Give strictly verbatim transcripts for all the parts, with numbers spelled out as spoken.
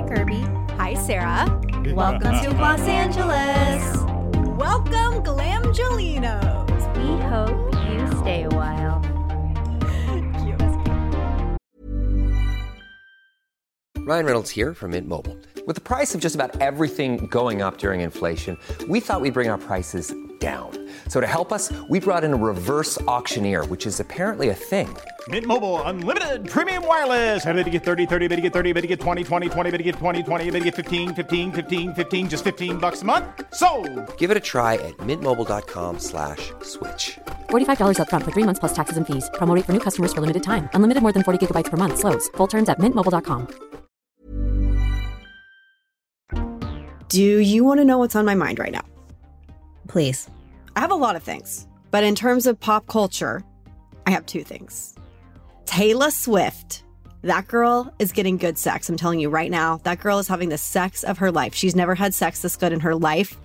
Hi, Kirby. Hi, Sarah. Welcome to Los Angeles. Welcome, Glamgelinos. We hope you stay a while. Ryan Reynolds here from Mint Mobile. With the price of just about everything going up during inflation, we thought we'd bring our prices down. So to help us, we brought in a reverse auctioneer, which is apparently a thing. Mint Mobile Unlimited Premium Wireless. How to get thirty, thirty, how to get thirty, how to get twenty, twenty, twenty, how to get twenty, twenty, how to get fifteen, fifteen, fifteen, fifteen, just fifteen bucks a month? Sold! Give it a try at mintmobile.com slash switch. forty-five dollars up front for three months plus taxes and fees. Promo rate for new customers for limited time. Unlimited more than forty gigabytes per month. Slows full terms at mint mobile dot com. Do you want to know what's on my mind right now? Please. I have a lot of things, but in terms of pop culture, I have two things. Taylor Swift. That girl is getting good sex. I'm telling you right now, that girl is having the sex of her life. She's never had sex this good in her life.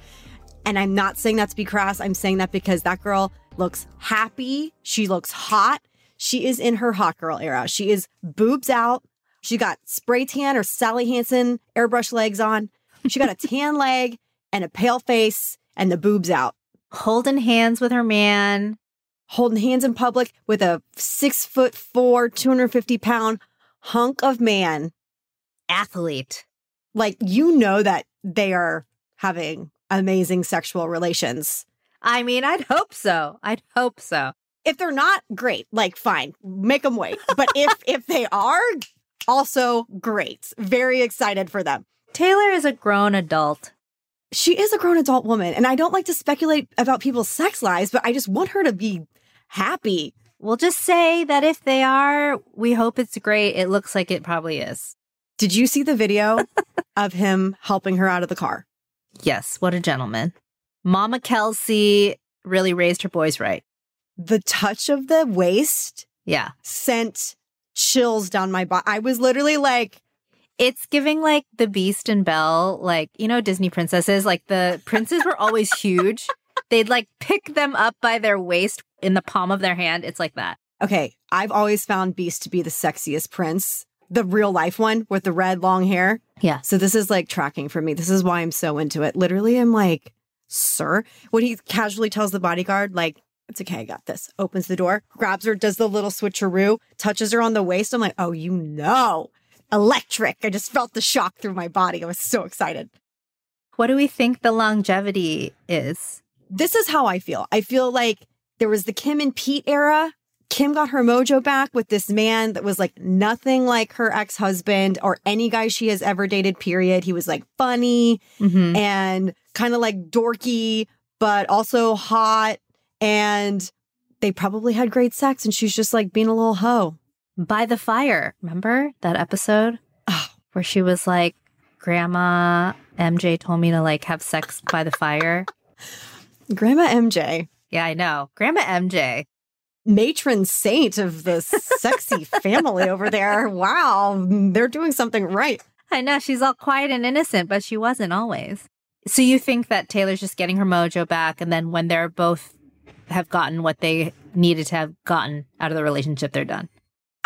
And I'm not saying that to be crass. I'm saying that because that girl looks happy. She looks hot. She is in her hot girl era. She is boobs out. She got spray tan or Sally Hansen airbrush legs on. She got a tan leg and a pale face and the boobs out. Holding hands with her man. Holding hands in public with a six foot four, two hundred fifty pound hunk of man. Athlete. Like, you know that they are having amazing sexual relations. I mean, I'd hope so. I'd hope so. If they're not, great. Like, fine. Make them wait. But if if they are, also great. Very excited for them. Taylor is a grown adult. She is a grown adult woman, and I don't like to speculate about people's sex lives, but I just want her to be happy. We'll just say that if they are, we hope it's great. It looks like it probably is. Did you see the video of him helping her out of the car? Yes, what a gentleman. Mama Kelsey really raised her boys right. The touch of the waist yeah, sent chills down my body. I was literally like... It's giving, like, the Beast and Belle, like, you know, Disney princesses. Like, the princes were always huge. They'd, like, pick them up by their waist in the palm of their hand. It's like that. Okay, I've always found Beast to be the sexiest prince. The real-life one with the red, long hair. Yeah. So this is, like, tracking for me. This is why I'm so into it. Literally, I'm like, sir? When he casually tells the bodyguard, like, it's okay, I got this. Opens the door, grabs her, does the little switcheroo, touches her on the waist. I'm like, oh, you know. Electric. I just felt the shock through my body. I was so excited. What do we think the longevity is? This is how I feel. I feel like there was the Kim and Pete era. Kim got her mojo back with this man that was like nothing like her ex-husband or any guy she has ever dated, period. He was like funny mm-hmm. and kind of like dorky, but also hot. And they probably had great sex. And she's just like being a little hoe. By the fire. Remember that episode oh. where she was like, Grandma M J told me to like have sex by the fire? Grandma M J. Yeah, I know. Grandma M J. Matron saint of the sexy family over there. Wow. They're doing something right. I know. She's all quiet and innocent, but she wasn't always. So you think that Taylor's just getting her mojo back, and then when they're both have gotten what they needed to have gotten out of the relationship, they're done.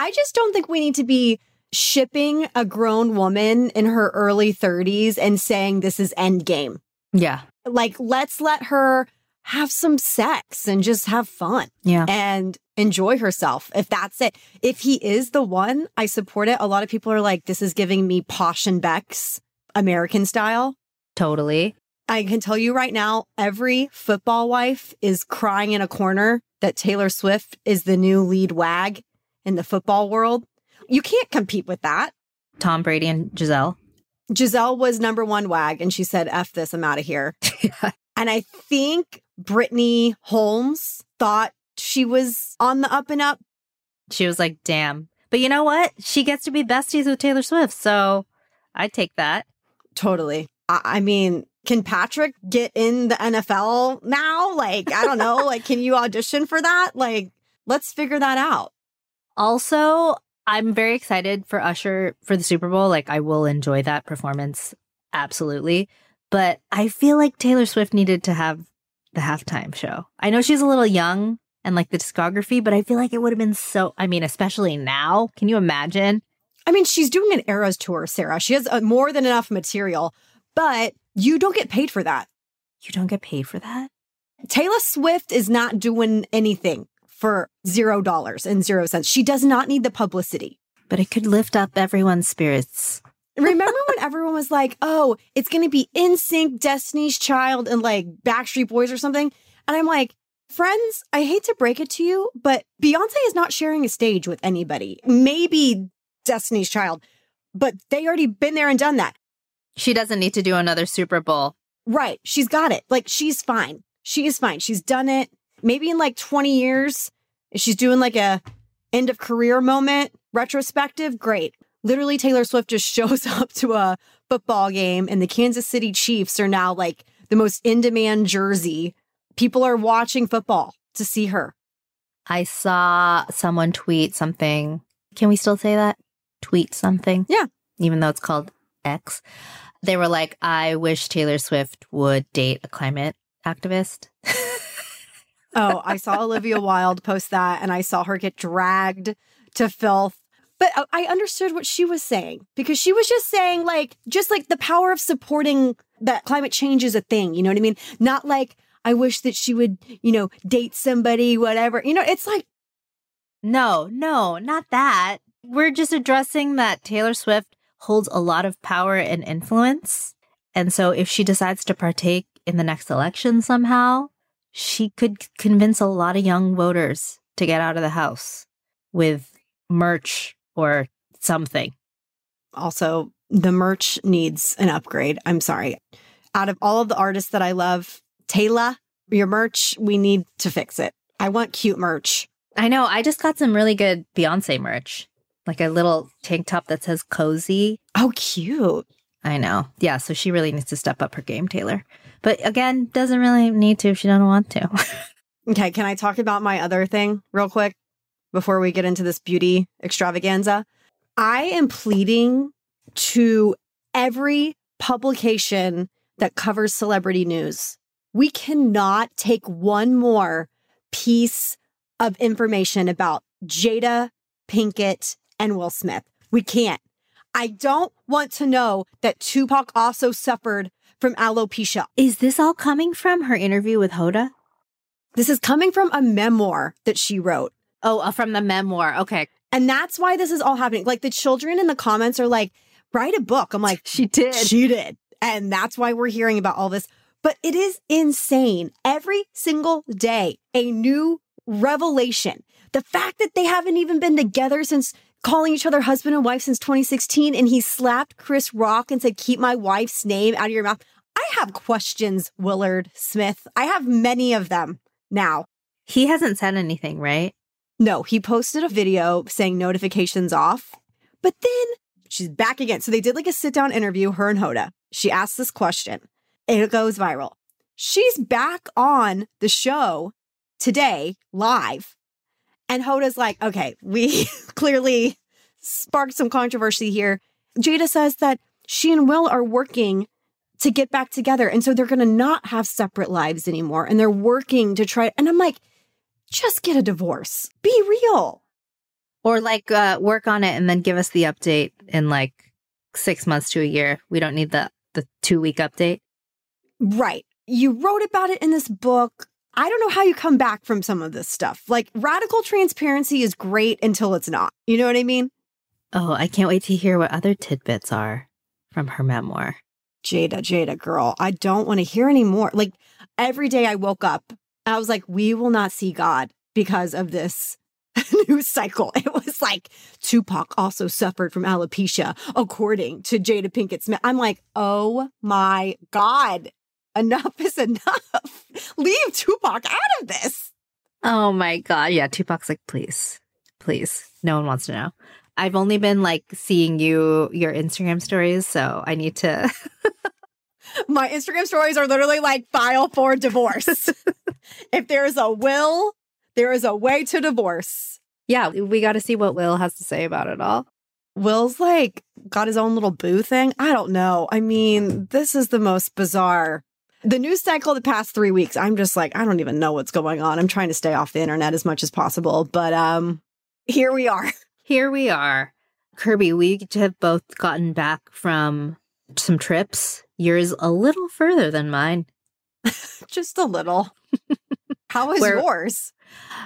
I just don't think we need to be shipping a grown woman in her early thirties and saying this is endgame. Yeah. Like, let's let her have some sex and just have fun. Yeah. And enjoy herself if that's it. If he is the one, I support it. A lot of people are like, this is giving me Posh and Beck's American style. Totally. I can tell you right now, every football wife is crying in a corner that Taylor Swift is the new lead wag. In the football world, you can't compete with that. Tom Brady and Giselle. Giselle was number one wag, and she said, F this, I'm out of here. Yeah. And I think Brittany Holmes thought she was on the up and up. She was like, damn. But you know what? She gets to be besties with Taylor Swift, so I take that. Totally. I, I mean, can Patrick get in the N F L now? Like, I don't know. Like, can you audition for that? Like, let's figure that out. Also, I'm very excited for Usher for the Super Bowl. Like, I will enjoy that performance. Absolutely. But I feel like Taylor Swift needed to have the halftime show. I know she's a little young and like the discography, but I feel like it would have been so, I mean, especially now. Can you imagine? I mean, she's doing an Eras tour, Sarah. She has uh, more than enough material, but you don't get paid for that. You don't get paid for that? Taylor Swift is not doing anything for zero dollars and zero cents. She does not need the publicity. But it could lift up everyone's spirits. Remember when everyone was like, oh, it's going to be N Sync, Destiny's Child, and like Backstreet Boys or something? And I'm like, friends, I hate to break it to you, but Beyonce is not sharing a stage with anybody. Maybe Destiny's Child, but they already been there and done that. She doesn't need to do another Super Bowl. Right. She's got it. Like, she's fine. She is fine. She's done it. Maybe in like twenty years, if she's doing like a end of career moment, retrospective, great. Literally, Taylor Swift just shows up to a football game and the Kansas City Chiefs are now like the most in-demand jersey. People are watching football to see her. I saw someone tweet something. Can we still say that? Tweet something? Yeah. Even though it's called X. They were like, I wish Taylor Swift would date a climate activist. Oh, I saw Olivia Wilde post that and I saw her get dragged to filth. But I understood what she was saying, because she was just saying, like, just like the power of supporting that climate change is a thing. You know what I mean? Not like, I wish that she would, you know, date somebody, whatever. You know, it's like, no, no, not that. We're just addressing that Taylor Swift holds a lot of power and influence. And so if she decides to partake in the next election somehow, she could convince a lot of young voters to get out of the house with merch or something. Also, the merch needs an upgrade. I'm sorry. Out of all of the artists that I love, Taylor, your merch, we need to fix it. I want cute merch. I know. I just got some really good Beyonce merch, like a little tank top that says cozy. Oh, cute. I know. Yeah. So she really needs to step up her game, Taylor. But again, doesn't really need to if she doesn't want to. Okay. Can I talk about my other thing real quick before we get into this beauty extravaganza? I am pleading to every publication that covers celebrity news. We cannot take one more piece of information about Jada Pinkett and Will Smith. We can't. I don't want to know that Tupac also suffered from alopecia. Is this all coming from her interview with Hoda? This is coming from a memoir that she wrote. Oh, from the memoir. Okay. And that's why this is all happening. Like, the children in the comments are like, write a book. I'm like, she did. She did. And that's why we're hearing about all this. But it is insane. Every single day, a new revelation. The fact that they haven't even been together since, calling each other husband and wife since twenty sixteen, and he slapped Chris Rock and said, keep my wife's name out of your mouth. I have questions, Willard Smith. I have many of them now. He hasn't said anything, right? No, he posted a video saying notifications off, but then she's back again. So they did like a sit down interview, her and Hoda. She asked this question. It goes viral. She's back on the show today, live. And Hoda's like, okay, we clearly sparked some controversy here. Jada says that she and Will are working to get back together. And so they're going to not have separate lives anymore. And they're working to try. And I'm like, just get a divorce. Be real. Or like uh, work on it and then give us the update in like six months to a year. We don't need the, the two week update. Right. You wrote about it in this book. I don't know how you come back from some of this stuff. Like, radical transparency is great until it's not. You know what I mean? Oh, I can't wait to hear what other tidbits are from her memoir. Jada, Jada, girl, I don't want to hear any more. Like, every day I woke up, I was like, we will not see God because of this news cycle. It was like, Tupac also suffered from alopecia, according to Jada Pinkett Smith. I'm like, oh my God, enough is enough. Leave Tupac out of this. Oh my God. Yeah, Tupac's like, please, please. No one wants to know. I've only been like seeing you, your Instagram stories, so I need to... My Instagram stories are literally like, file for divorce. If there is a will, there is a way to divorce. Yeah, we got to see what Will has to say about it all. Will's like got his own little boo thing. I don't know. I mean, this is the most bizarre. The news cycle the past three weeks, I'm just like, I don't even know what's going on. I'm trying to stay off the internet as much as possible. But um, here we are. Here we are. Kirby, we have both gotten back from some trips. Yours a little further than mine. Just a little. How was Where, yours?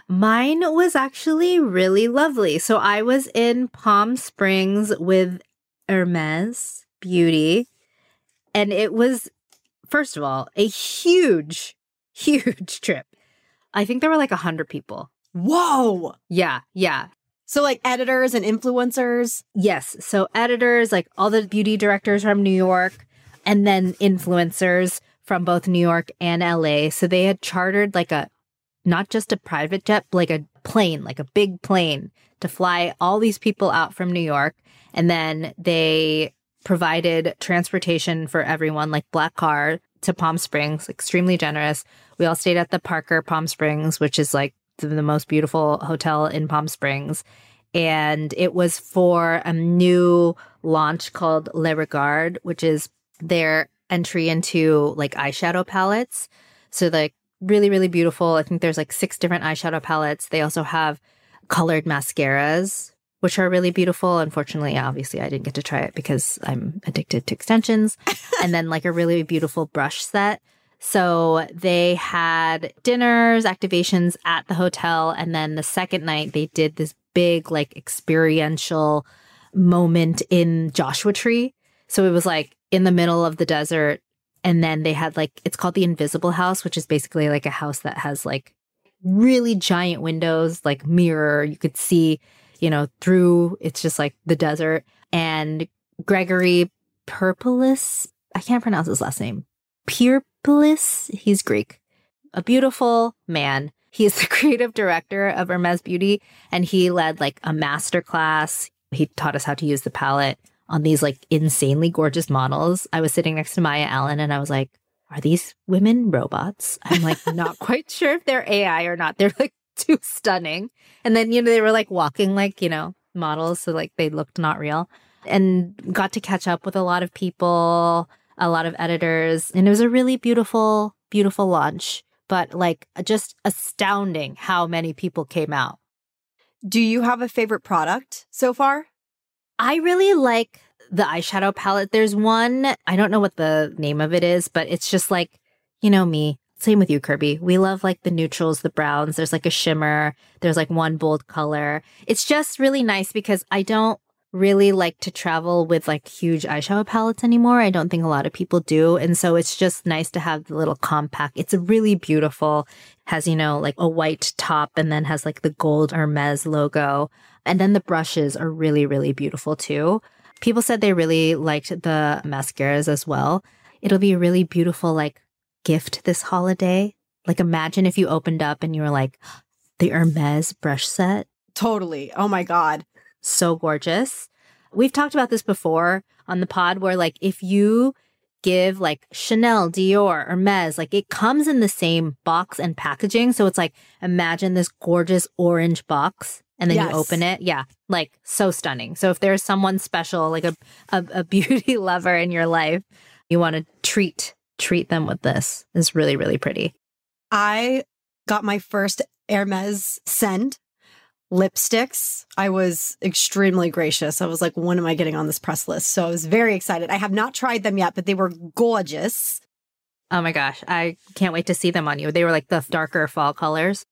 Mine was actually really lovely. So I was in Palm Springs with Hermès Beauty. And it was, first of all, a huge, huge trip. I think there were like one hundred people. Whoa. Yeah, yeah. So like editors and influencers? Yes. So editors, like all the beauty directors from New York, and then influencers from both New York and L A. So they had chartered like a, not just a private jet, but like a plane, like a big plane to fly all these people out from New York. And then they provided transportation for everyone, like black car to Palm Springs, extremely generous. We all stayed at the Parker Palm Springs, which is like the, the most beautiful hotel in Palm Springs. And it was for a new launch called Le Regard, which is their entry into like eyeshadow palettes. So like really, really beautiful. I think there's like six different eyeshadow palettes. They also have colored mascaras, which are really beautiful. Unfortunately, obviously, I didn't get to try it because I'm addicted to extensions. And then like a really beautiful brush set. So they had dinners, activations at the hotel. And then the second night, they did this big like experiential moment in Joshua Tree. So it was like in the middle of the desert. And then they had like, it's called the Invisible House, which is basically like a house that has like really giant windows, like mirror. You could see, you know, through, it's just like the desert. And Gregory Perpolis, I can't pronounce his last name. Perpolis, he's Greek, a beautiful man. He is the creative director of Hermès Beauty, and he led like a masterclass. He taught us how to use the palette on these like insanely gorgeous models. I was sitting next to Maya Allen, and I was like, are these women robots? I'm like, not quite sure if they're A I or not. They're like too stunning. And then, you know, they were like walking like, you know, models. So like they looked not real, and got to catch up with a lot of people, a lot of editors. And it was a really beautiful, beautiful launch, but like just astounding how many people came out. Do you have a favorite product so far? I really like the eyeshadow palette. There's one, I don't know what the name of it is, but it's just like, you know me. Same with you, Kirby. We love like the neutrals, the browns. There's like a shimmer. There's like one bold color. It's just really nice because I don't really like to travel with like huge eyeshadow palettes anymore. I don't think a lot of people do. And so it's just nice to have the little compact. It's really beautiful. Has, you know, like a white top, and then has like the gold Hermès logo. And then the brushes are really, really beautiful too. People said they really liked the mascaras as well. It'll be a really beautiful like gift this holiday. Like imagine if you opened up and you were like, the Hermès brush set. Totally. Oh my God. So gorgeous. We've talked about this before on the pod where like if you give like Chanel, Dior, Hermès, like it comes in the same box and packaging. So it's like imagine this gorgeous orange box. And then yes. You open it. Yeah. Like so stunning. So if there's someone special, like a, a, a beauty lover in your life, you want to treat, treat them with this. It's really, really pretty. I got my first Hermès scent lipsticks. I was extremely gracious. I was like, when am I getting on this press list? So I was very excited. I have not tried them yet, but they were gorgeous. Oh my gosh. I can't wait to see them on you. They were like the darker fall colors.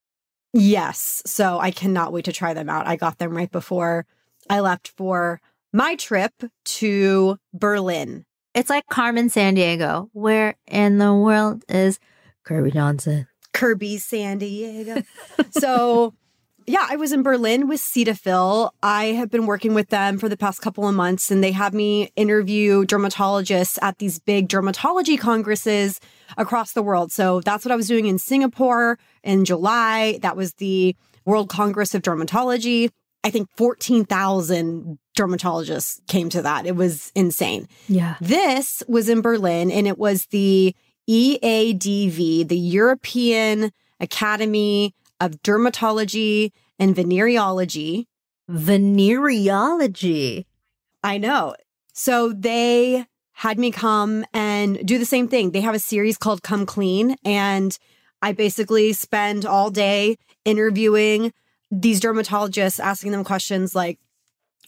Yes. So I cannot wait to try them out. I got them right before I left for my trip to Berlin. It's like Carmen Sandiego. Where in the world is Kirby Johnson? Kirby Sandiego. So yeah, I was in Berlin with Cetaphil. I have been working with them for the past couple of months, and they have me interview dermatologists at these big dermatology congresses across the world. So that's what I was doing in Singapore in July. That was the World Congress of Dermatology. I think fourteen thousand dermatologists came to that. It was insane. Yeah. This was in Berlin, and it was the E A D V, the European Academy of Dermatology and Venereology. Venereology. I know. So they had me come and do the same thing. They have a series called Come Clean, and I basically spend all day interviewing these dermatologists, asking them questions like,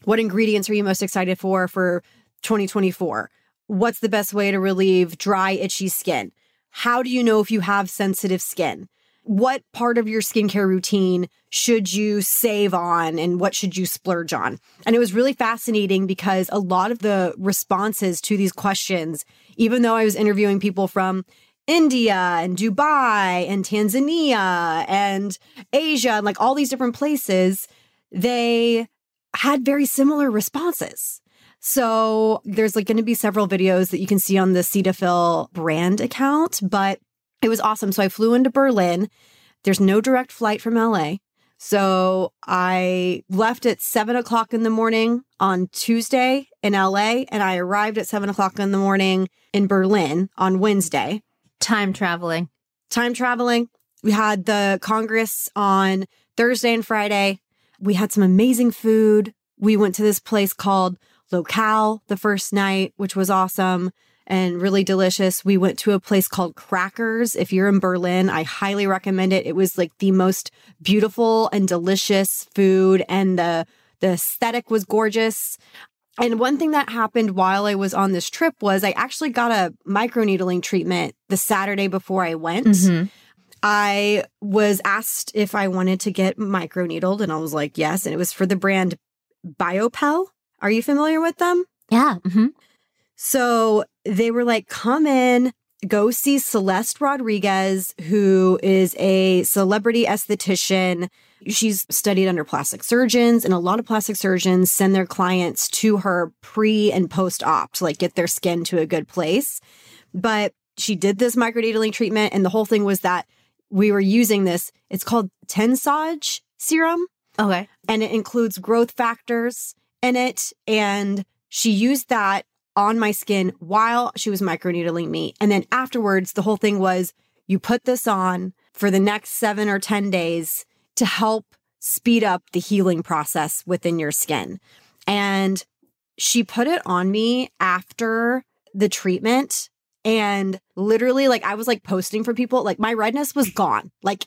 What ingredients are you most excited for for twenty twenty-four? What's the best way to relieve dry, itchy skin? How do you know if you have sensitive skin? What part of your skincare routine should you save on and what should you splurge on? And it was really fascinating because a lot of the responses to these questions, even though I was interviewing people from India and Dubai and Tanzania and Asia and like all these different places, they had very similar responses. So there's like going to be several videos that you can see on the Cetaphil brand account, but it was awesome. So I flew into Berlin. There's no direct flight from L A. So I left at seven o'clock in the morning on Tuesday in L A. And I arrived at seven o'clock in the morning in Berlin on Wednesday. Time traveling. Time traveling. We had the Congress on Thursday and Friday. We had some amazing food. We went to this place called Locale the first night, which was awesome and really delicious. We went to a place called Crackers. If you're in Berlin, I highly recommend it. It was like the most beautiful and delicious food, and the, the aesthetic was gorgeous. And one thing that happened while I was on this trip was I actually got a microneedling treatment the Saturday before I went. Mm-hmm. I was asked if I wanted to get microneedled, and I was like, yes. And it was for the brand Biopel. Are you familiar with them? Yeah. Mm-hmm. So they were like, come in, go see Celeste Rodriguez, who is a celebrity esthetician. She's studied under plastic surgeons, and a lot of plastic surgeons send their clients to her pre and post-op to like get their skin to a good place. But she did this microneedling treatment, and the whole thing was that we were using this. It's called Tensage serum. Okay. And it includes growth factors in it. And she used that on my skin while she was microneedling me. And then afterwards, the whole thing was you put this on for the next seven or ten days to help speed up the healing process within your skin. And she put it on me after the treatment. And literally, like, I was like posting for people, like my redness was gone, like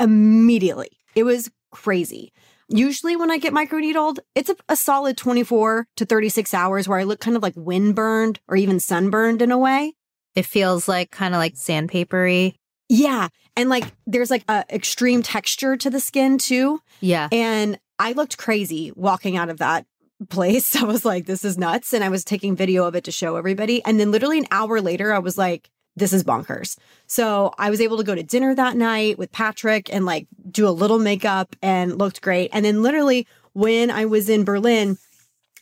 immediately. It was crazy. Usually when I get microneedled, it's a, a solid twenty-four to thirty-six hours where I look kind of like windburned or even sunburned in a way. It feels like kind of like sandpapery. Yeah. And like there's like a extreme texture to the skin too. Yeah. And I looked crazy walking out of that place. I was like, this is nuts. And I was taking video of it to show everybody. And then literally an hour later, I was like, this is bonkers. So I was able to go to dinner that night with Patrick and like do a little makeup and looked great. And then literally when I was in Berlin,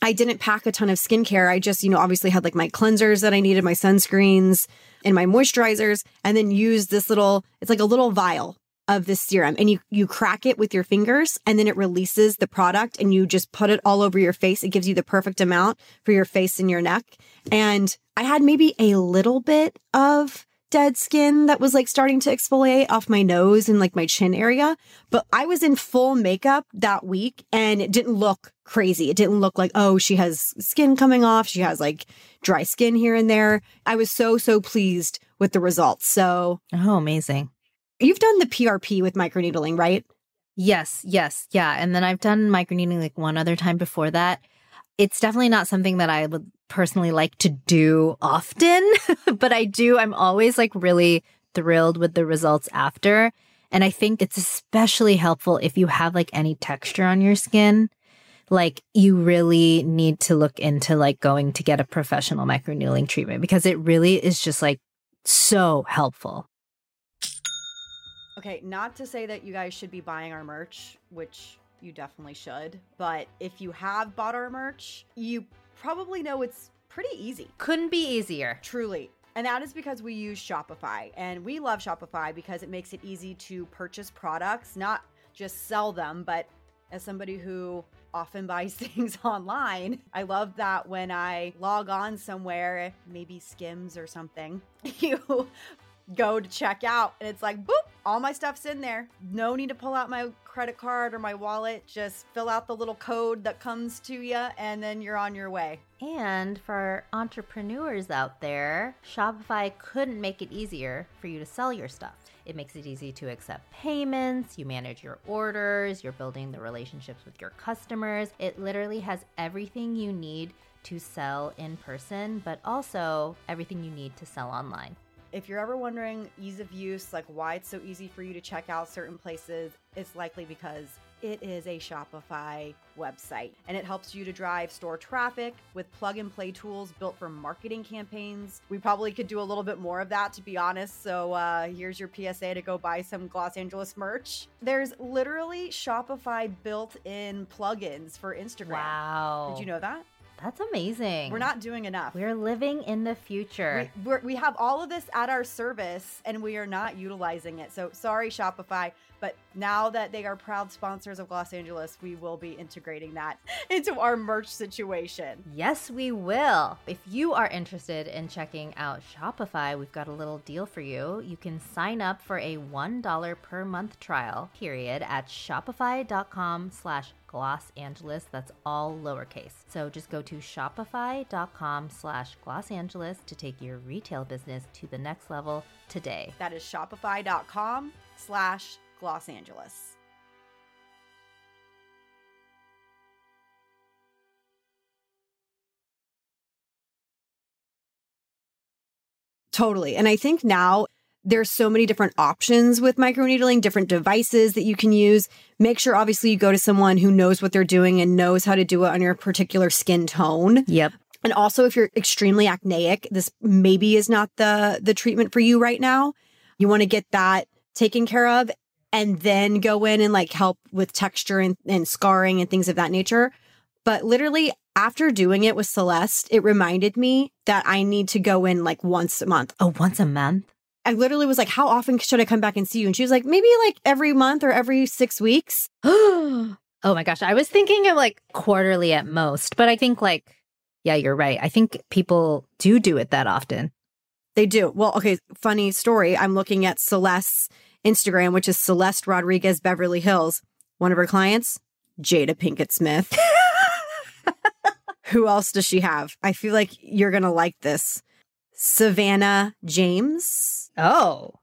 I didn't pack a ton of skincare. I just, you know, obviously had like my cleansers that I needed, my sunscreens and my moisturizers, and then used this little, it's like a little vial of this serum, and you, you crack it with your fingers and then it releases the product and you just put it all over your face. It gives you the perfect amount for your face and your neck. And I had maybe a little bit of dead skin that was like starting to exfoliate off my nose and like my chin area. But I was in full makeup that week and it didn't look crazy. It didn't look like, oh, she has skin coming off. She has like dry skin here and there. I was so, so pleased with the results. So, oh, amazing. You've done the P R P with microneedling, right? Yes, yes, yeah. And then I've done microneedling like one other time before that. It's definitely not something that I would personally like to do often, but I do. I'm always like really thrilled with the results after. And I think it's especially helpful if you have like any texture on your skin. Like you really need to look into like going to get a professional microneedling treatment because it really is just like so helpful. Okay, not to say that you guys should be buying our merch, which you definitely should, but if you have bought our merch, you probably know it's pretty easy. Couldn't be easier. Truly. And that is because we use Shopify, and we love Shopify because it makes it easy to purchase products, not just sell them, but as somebody who often buys things online, I love that when I log on somewhere, maybe Skims or something, you go to check out and it's like, boop, all my stuff's in there. No need to pull out my credit card or my wallet. Just fill out the little code that comes to you and then you're on your way. And for entrepreneurs out there, Shopify couldn't make it easier for you to sell your stuff. It makes it easy to accept payments, you manage your orders, you're building the relationships with your customers. It literally has everything you need to sell in person, but also everything you need to sell online. If you're ever wondering ease of use, like why it's so easy for you to check out certain places, it's likely because it is a Shopify website, and it helps you to drive store traffic with plug-and-play tools built for marketing campaigns. We probably could do a little bit more of that, to be honest, so uh, here's your P S A to go buy some Gloss Angeles merch. There's literally Shopify built-in plugins for Instagram. Wow. Did you know that? That's amazing. We're not doing enough. We're living in the future. We, we're, we have all of this at our service, and we are not utilizing it. So sorry, Shopify, but now that they are proud sponsors of Los Angeles, we will be integrating that into our merch situation. Yes, we will. If you are interested in checking out Shopify, we've got a little deal for you. You can sign up for a one dollar per month trial period at shopify.com slash Gloss Angeles. That's all lowercase. So just go to shopify.com slash Gloss Angeles to take your retail business to the next level today. That is shopify.com slash Gloss Angeles. Totally. And I think now there's so many different options with microneedling, different devices that you can use. Make sure, obviously, you go to someone who knows what they're doing and knows how to do it on your particular skin tone. Yep. And also, if you're extremely acneic, this maybe is not the, the treatment for you right now. You want to get that taken care of and then go in and like help with texture and, and scarring and things of that nature. But literally, after doing it with Celeste, it reminded me that I need to go in like once a month. Oh, once a month? I literally was like, how often should I come back and see you? And she was like, maybe like every month or every six weeks. Oh my gosh. I was thinking of like quarterly at most, but I think like, yeah, you're right. I think people do do it that often. They do. Well, okay. Funny story. I'm looking at Celeste's Instagram, which is Celeste Rodriguez, Beverly Hills. One of her clients, Jada Pinkett Smith. Who else does she have? I feel like you're going to like this. Savannah James. Oh,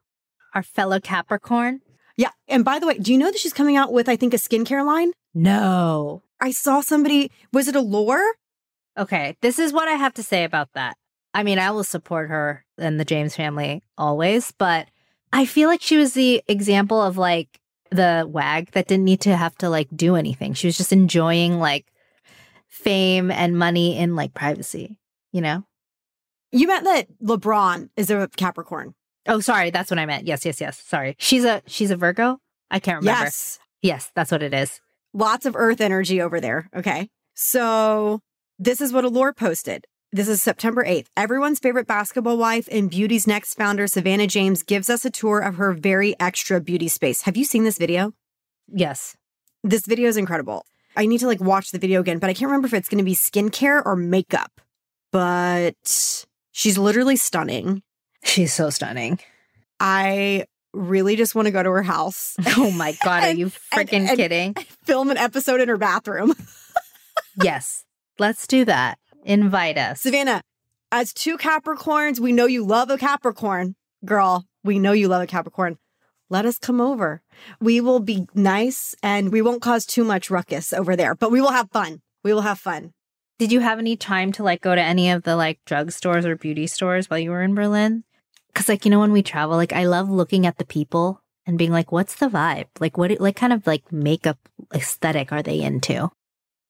our fellow Capricorn. Yeah. And by the way, do you know that she's coming out with, I think, a skincare line? No. I saw somebody. Was it Allure? Okay. This is what I have to say about that. I mean, I will support her and the James family always, but I feel like she was the example of like the wag that didn't need to have to like do anything. She was just enjoying like fame and money in like privacy, you know? You meant that LeBron is a Capricorn. Oh, sorry. That's what I meant. Yes, yes, yes. Sorry. She's a she's a Virgo? I can't remember. Yes. Yes, that's what it is. Lots of earth energy over there. Okay. So this is what Allure posted. This is September eighth. Everyone's favorite basketball wife and Beauty's Next founder, Savannah James, gives us a tour of her very extra beauty space. Have you seen this video? Yes. This video is incredible. I need to like watch the video again, but I can't remember if it's going to be skincare or makeup. But she's literally stunning. She's so stunning. I really just want to go to her house. Oh my God, and, are you freaking kidding? And film an episode in her bathroom. Yes, let's do that. Invite us. Savannah, as two Capricorns, we know you love a Capricorn. Girl, we know you love a Capricorn. Let us come over. We will be nice and we won't cause too much ruckus over there, but we will have fun. We will have fun. Did you have any time to, like, go to any of the, like, drugstores or beauty stores while you were in Berlin? Because, like, you know, when we travel, like, I love looking at the people and being like, what's the vibe? Like, what, like, kind of, like, makeup aesthetic are they into?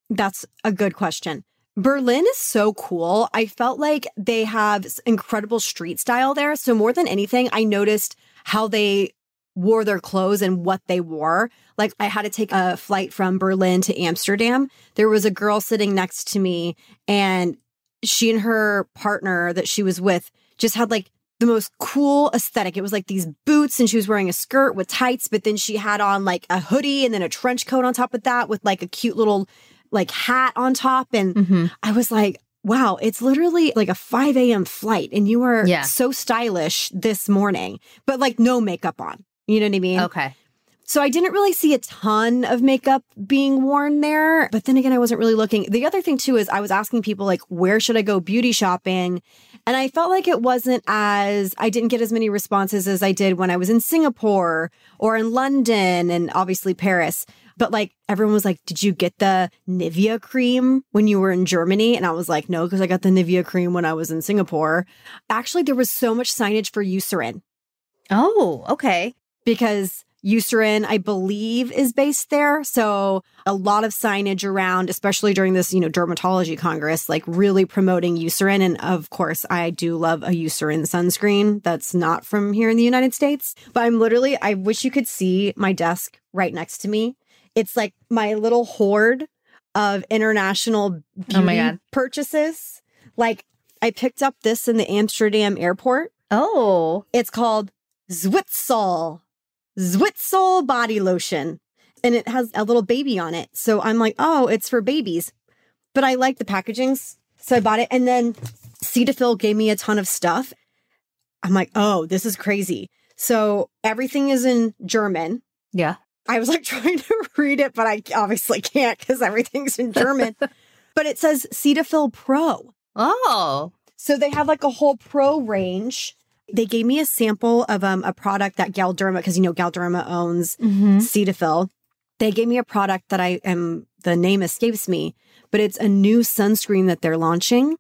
That's a good question. Berlin is so cool. I felt like they have incredible street style there. So more than anything, I noticed how they wore their clothes and what they wore. Like, I had to take a flight from Berlin to Amsterdam. There was a girl sitting next to me, and she and her partner that she was with just had like the most cool aesthetic. It was like these boots, and she was wearing a skirt with tights, but then she had on like a hoodie and then a trench coat on top of that with like a cute little like hat on top. And mm-hmm. I was like, wow, it's literally like a five a.m. flight, and you are yeah. so stylish this morning, but like no makeup on. You know what I mean? Okay. So I didn't really see a ton of makeup being worn there. But then again, I wasn't really looking. The other thing, too, is I was asking people, like, where should I go beauty shopping? And I felt like it wasn't as, I didn't get as many responses as I did when I was in Singapore or in London and obviously Paris. But like everyone was like, did you get the Nivea cream when you were in Germany? And I was like, no, because I got the Nivea cream when I was in Singapore. Actually, there was so much signage for Eucerin. Oh, okay. Because Eucerin, I believe, is based there. So a lot of signage around, especially during this, you know, dermatology congress, like really promoting Eucerin. And of course, I do love a Eucerin sunscreen that's not from here in the United States. But I'm literally, I wish you could see my desk right next to me. It's like my little hoard of international beauty oh my God. purchases. Like I picked up this in the Amsterdam airport. Oh. It's called Zwitsal. Zwitsal body lotion. And it has a little baby on it. So I'm like, oh, it's for babies. But I like the packagings. So I bought it. And then Cetaphil gave me a ton of stuff. I'm like, oh, this is crazy. So everything is in German. Yeah. I was like trying to read it, but I obviously can't because everything's in German. But it says Cetaphil Pro. Oh. So they have like a whole pro range. They gave me a sample of um, a product that Galderma, because, you know, Galderma owns mm-hmm. Cetaphil. They gave me a product that I am, the name escapes me, but it's a new sunscreen that they're launching.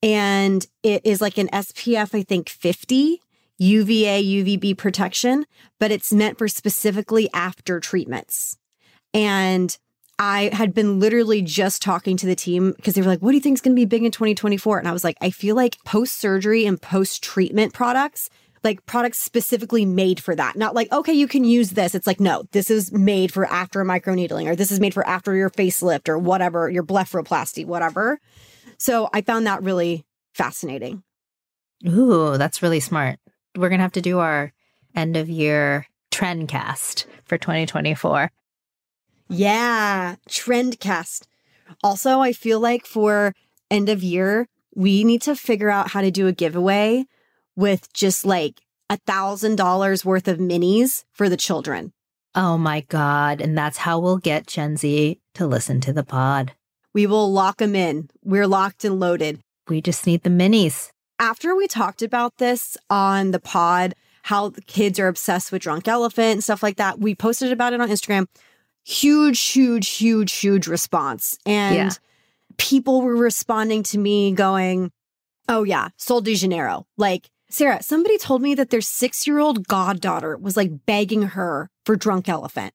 And it is like an S P F, I think, fifty, U V A, U V B protection, but it's meant for specifically after treatments. And I had been literally just talking to the team because they were like, what do you think is going to be big in twenty twenty-four? And I was like, I feel like post-surgery and post-treatment products, like products specifically made for that. Not like, okay, you can use this. It's like, no, this is made for after microneedling, or this is made for after your facelift or whatever, your blepharoplasty, whatever. So I found that really fascinating. Ooh, that's really smart. We're going to have to do our end of year trend cast for twenty twenty-four. Yeah, Trendcast. Also, I feel like for end of year, we need to figure out how to do a giveaway with just like a thousand dollars worth of minis for the children. Oh my God. And that's how we'll get Gen Z to listen to the pod. We will lock them in. We're locked and loaded. We just need the minis. After we talked about this on the pod, how the kids are obsessed with Drunk Elephant and stuff like that, we posted about it on Instagram. Huge, huge, huge, huge response. And yeah. people were responding to me going, oh yeah, Sol de Janeiro. Like, Sarah, somebody told me that their six-year-old goddaughter was like begging her for Drunk Elephant.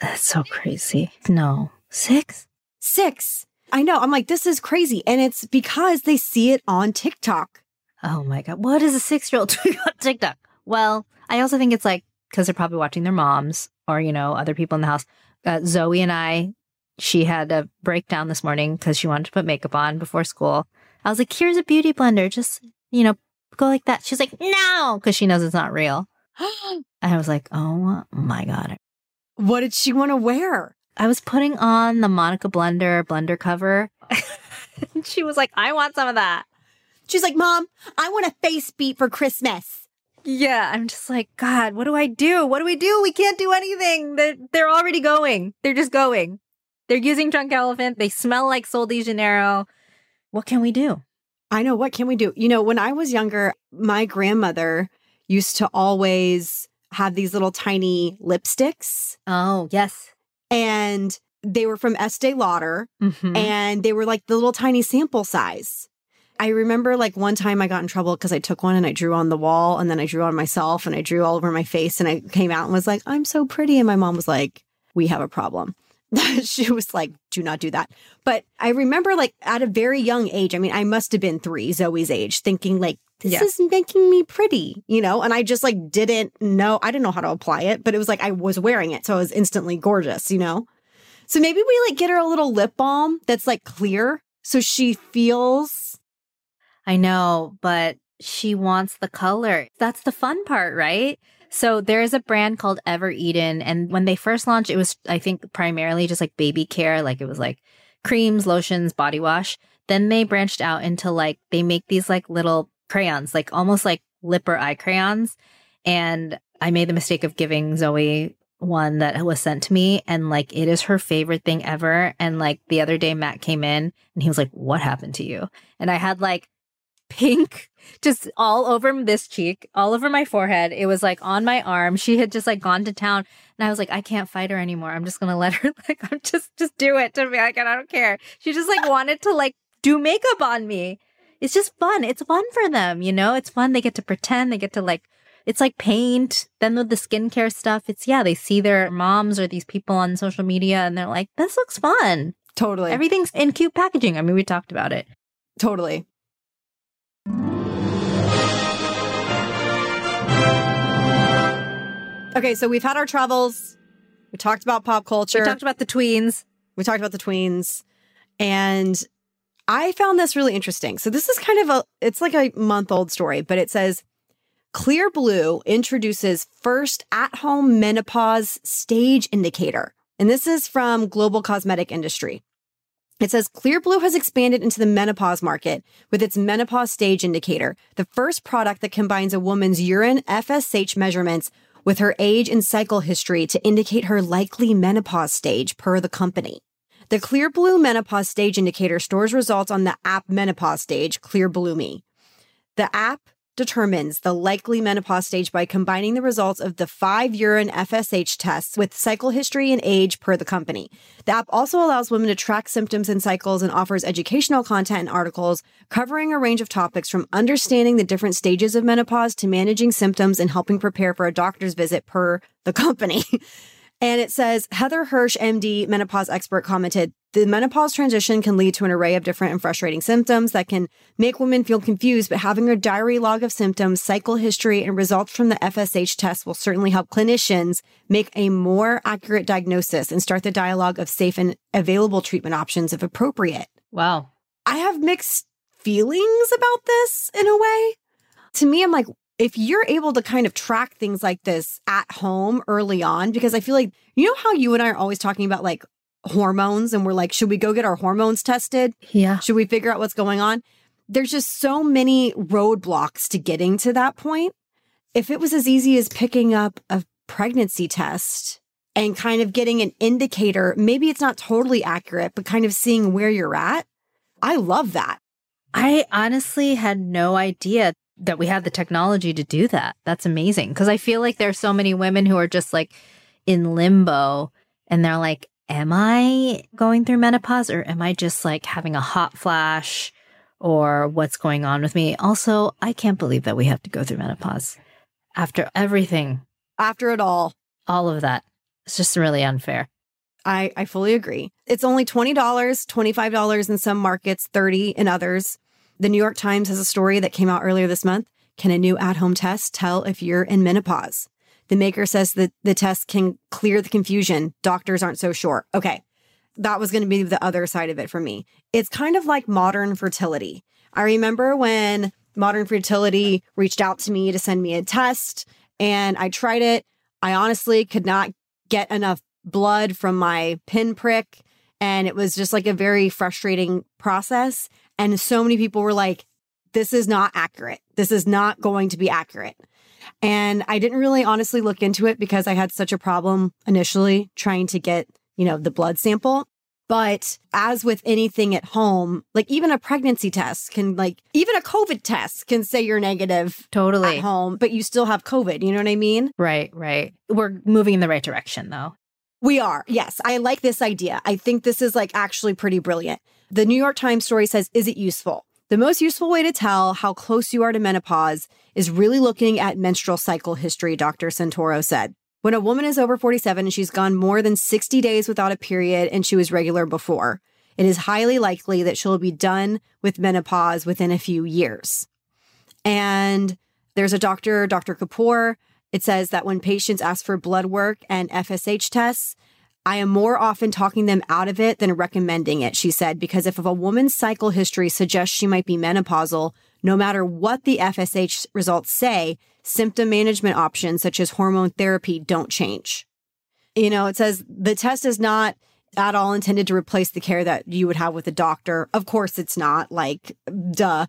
That's so crazy. No. Six? Six. I know. I'm like, this is crazy. And it's because they see it on TikTok. Oh my God. What is a six-year-old doing on TikTok? Well, I also think it's like, because they're probably watching their moms or, you know, other people in the house. Uh, Zoe and I, she had a breakdown this morning because she wanted to put makeup on before school. I was like, here's a beauty blender. Just, you know, go like that. She's like, no, because she knows it's not real. And I was like, oh my God. What did she want to wear? I was putting on the Monica Blender blender cover. And she was like, I want some of that. She's like, Mom, I want a face beat for Christmas. Yeah, I'm just like, God, what do I do? What do we do? We can't do anything. They're, they're already going. They're just going. They're using Drunk Elephant. They smell like Sol de Janeiro. What can we do? I know. What can we do? You know, when I was younger, my grandmother used to always have these little tiny lipsticks. Oh, yes. And they were from Estee Lauder. Mm-hmm. And they were like the little tiny sample size. I remember like one time I got in trouble because I took one and I drew on the wall and then I drew on myself and I drew all over my face and I came out and was like, I'm so pretty. And my mom was like, we have a problem. She was like, do not do that. But I remember like at a very young age, I mean, I must have been three, Zoe's age, thinking like, this yeah. is making me pretty, you know? And I just like didn't know. I didn't know how to apply it, but it was like I was wearing it. So I was instantly gorgeous, you know? So maybe we like get her a little lip balm that's like clear so she feels... I know, but she wants the color. That's the fun part, right? So there is a brand called Ever Eden. And when they first launched, it was, I think, primarily just like baby care. Like it was like creams, lotions, body wash. Then they branched out into like, they make these like little crayons, like almost like lip or eye crayons. And I made the mistake of giving Zoe one that was sent to me. And like, it is her favorite thing ever. And like the other day, Matt came in and he was like, what happened to you? And I had like pink just all over this cheek, all over my forehead. It was like on my arm. She had just like gone to town. And I was like, I can't fight her anymore. I'm just going to let her, like, I'm just, just do it to me. Like, I don't care. She just like wanted to like do makeup on me. It's just fun. It's fun for them. You know, it's fun. They get to pretend. They get to like, it's like paint. Then with the skincare stuff, it's, yeah, they see their moms or these people on social media and they're like, this looks fun. Totally. Everything's in cute packaging. I mean, we talked about it. Totally. Okay, so we've had our travels. We talked about pop culture. We talked about the tweens. We talked about the tweens. And I found this really interesting. So this is kind of a, it's like a month-old story, but it says, Clearblue introduces first at-home menopause stage indicator. And this is from Global Cosmetic Industry. It says, Clearblue has expanded into the menopause market with its menopause stage indicator, the first product that combines a woman's urine F S H measurements with her age and cycle history to indicate her likely menopause stage per the company. The Clearblue menopause stage indicator stores results on the app menopause stage, Clearblue Me. The app determines the likely menopause stage by combining the results of the five urine F S H tests with cycle history and age per the company. The app also allows women to track symptoms and cycles and offers educational content and articles covering a range of topics from understanding the different stages of menopause to managing symptoms and helping prepare for a doctor's visit per the company. And it says, Heather Hirsch, M D, menopause expert, commented, the menopause transition can lead to an array of different and frustrating symptoms that can make women feel confused, but having a diary log of symptoms, cycle history, and results from the F S H test will certainly help clinicians make a more accurate diagnosis and start the dialogue of safe and available treatment options if appropriate. Wow. I have mixed feelings about this in a way. To me, I'm like, if you're able to kind of track things like this at home early on, because I feel like, you know how you and I are always talking about like hormones and we're like, should we go get our hormones tested? Yeah. Should we figure out what's going on? There's just so many roadblocks to getting to that point. If it was as easy as picking up a pregnancy test and kind of getting an indicator, maybe it's not totally accurate, but kind of seeing where you're at. I love that. I honestly had no idea that we have the technology to do that. That's amazing. Because I feel like there's so many women who are just like in limbo and they're like, am I going through menopause or am I just like having a hot flash or what's going on with me? Also, I can't believe that we have to go through menopause after everything. After it all. All of that. It's just really unfair. I, I fully agree. It's only twenty dollars, twenty-five dollars in some markets, thirty dollars in others. The New York Times has a story that came out earlier this month. Can a new at-home test tell if you're in menopause? The maker says that the test can clear the confusion. Doctors aren't so sure. Okay, that was going to be the other side of it for me. It's kind of like Modern Fertility. I remember when Modern Fertility reached out to me to send me a test, and I tried it. I honestly could not get enough blood from my pinprick, and it was just like a very frustrating process. And so many people were like, this is not accurate. This is not going to be accurate. And I didn't really honestly look into it because I had such a problem initially trying to get, you know, the blood sample. But as with anything at home, like even a pregnancy test can like, even a COVID test can say you're negative totally at home, but you still have COVID. You know what I mean? Right, right. We're moving in the right direction though. We are. Yes. I like this idea. I think this is like actually pretty brilliant. The New York Times story says, is it useful? The most useful way to tell how close you are to menopause is really looking at menstrual cycle history, Doctor Santoro said. When a woman is over forty-seven and she's gone more than sixty days without a period and she was regular before, it is highly likely that she'll be done with menopause within a few years. And there's a doctor, Doctor Kapoor. It says that when patients ask for blood work and F S H tests, I am more often talking them out of it than recommending it, she said, because if a woman's cycle history suggests she might be menopausal, no matter what the F S H results say, symptom management options such as hormone therapy don't change. You know, it says the test is not at all intended to replace the care that you would have with a doctor. Of course it's not, like, duh.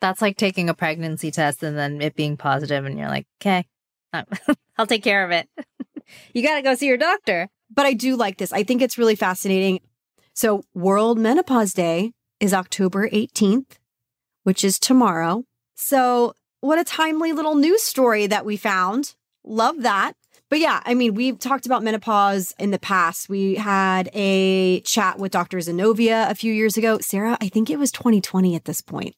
That's like taking a pregnancy test and then it being positive and you're like, okay. I'll take care of it. You got to go see your doctor. But I do like this. I think it's really fascinating. So World Menopause Day is October eighteenth, which is tomorrow. So what a timely little news story that we found. Love that. But yeah, I mean, we've talked about menopause in the past. We had a chat with Doctor Zenobia a few years ago. Sarah, I think it was twenty twenty at this point.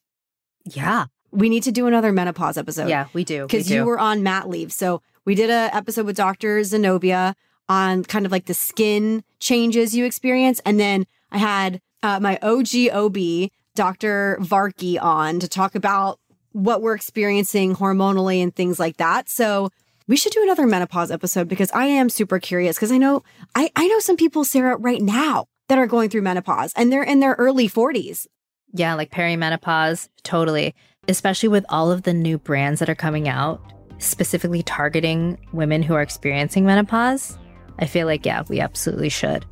Yeah. We need to do another menopause episode. Yeah, we do. Because we you were on mat leave. So we did an episode with Doctor Zenobia on kind of like the skin changes you experience. And then I had uh, my O G O B, Doctor Varkey, on to talk about what we're experiencing hormonally and things like that. So we should do another menopause episode because I am super curious, because I know I, I know some people, Sarah, right now that are going through menopause and they're in their early forties. Yeah, like perimenopause, totally. Especially with all of the new brands that are coming out, specifically targeting women who are experiencing menopause. I feel like, yeah, we absolutely should.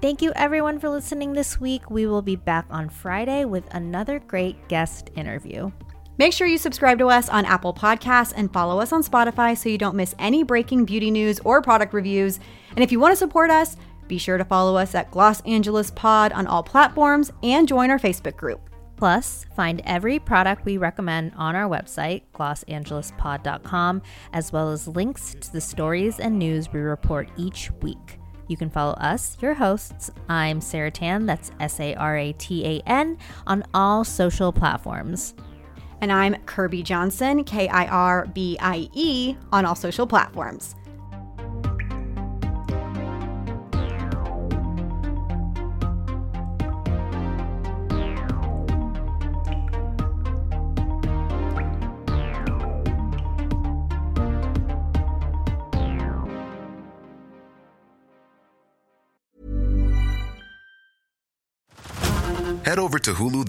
Thank you everyone for listening this week. We will be back on Friday with another great guest interview. Make sure you subscribe to us on Apple Podcasts and follow us on Spotify so you don't miss any breaking beauty news or product reviews. And if you want to support us, be sure to follow us at Gloss Angeles Pod on all platforms and join our Facebook group. Plus, find every product we recommend on our website, gloss angeles pod dot com, as well as links to the stories and news we report each week. You can follow us, your hosts. I'm Sarah Tan, that's S A R A T A N, on all social platforms. And I'm Kirby Johnson, K I R B I E, on all social platforms. Head over to Hulu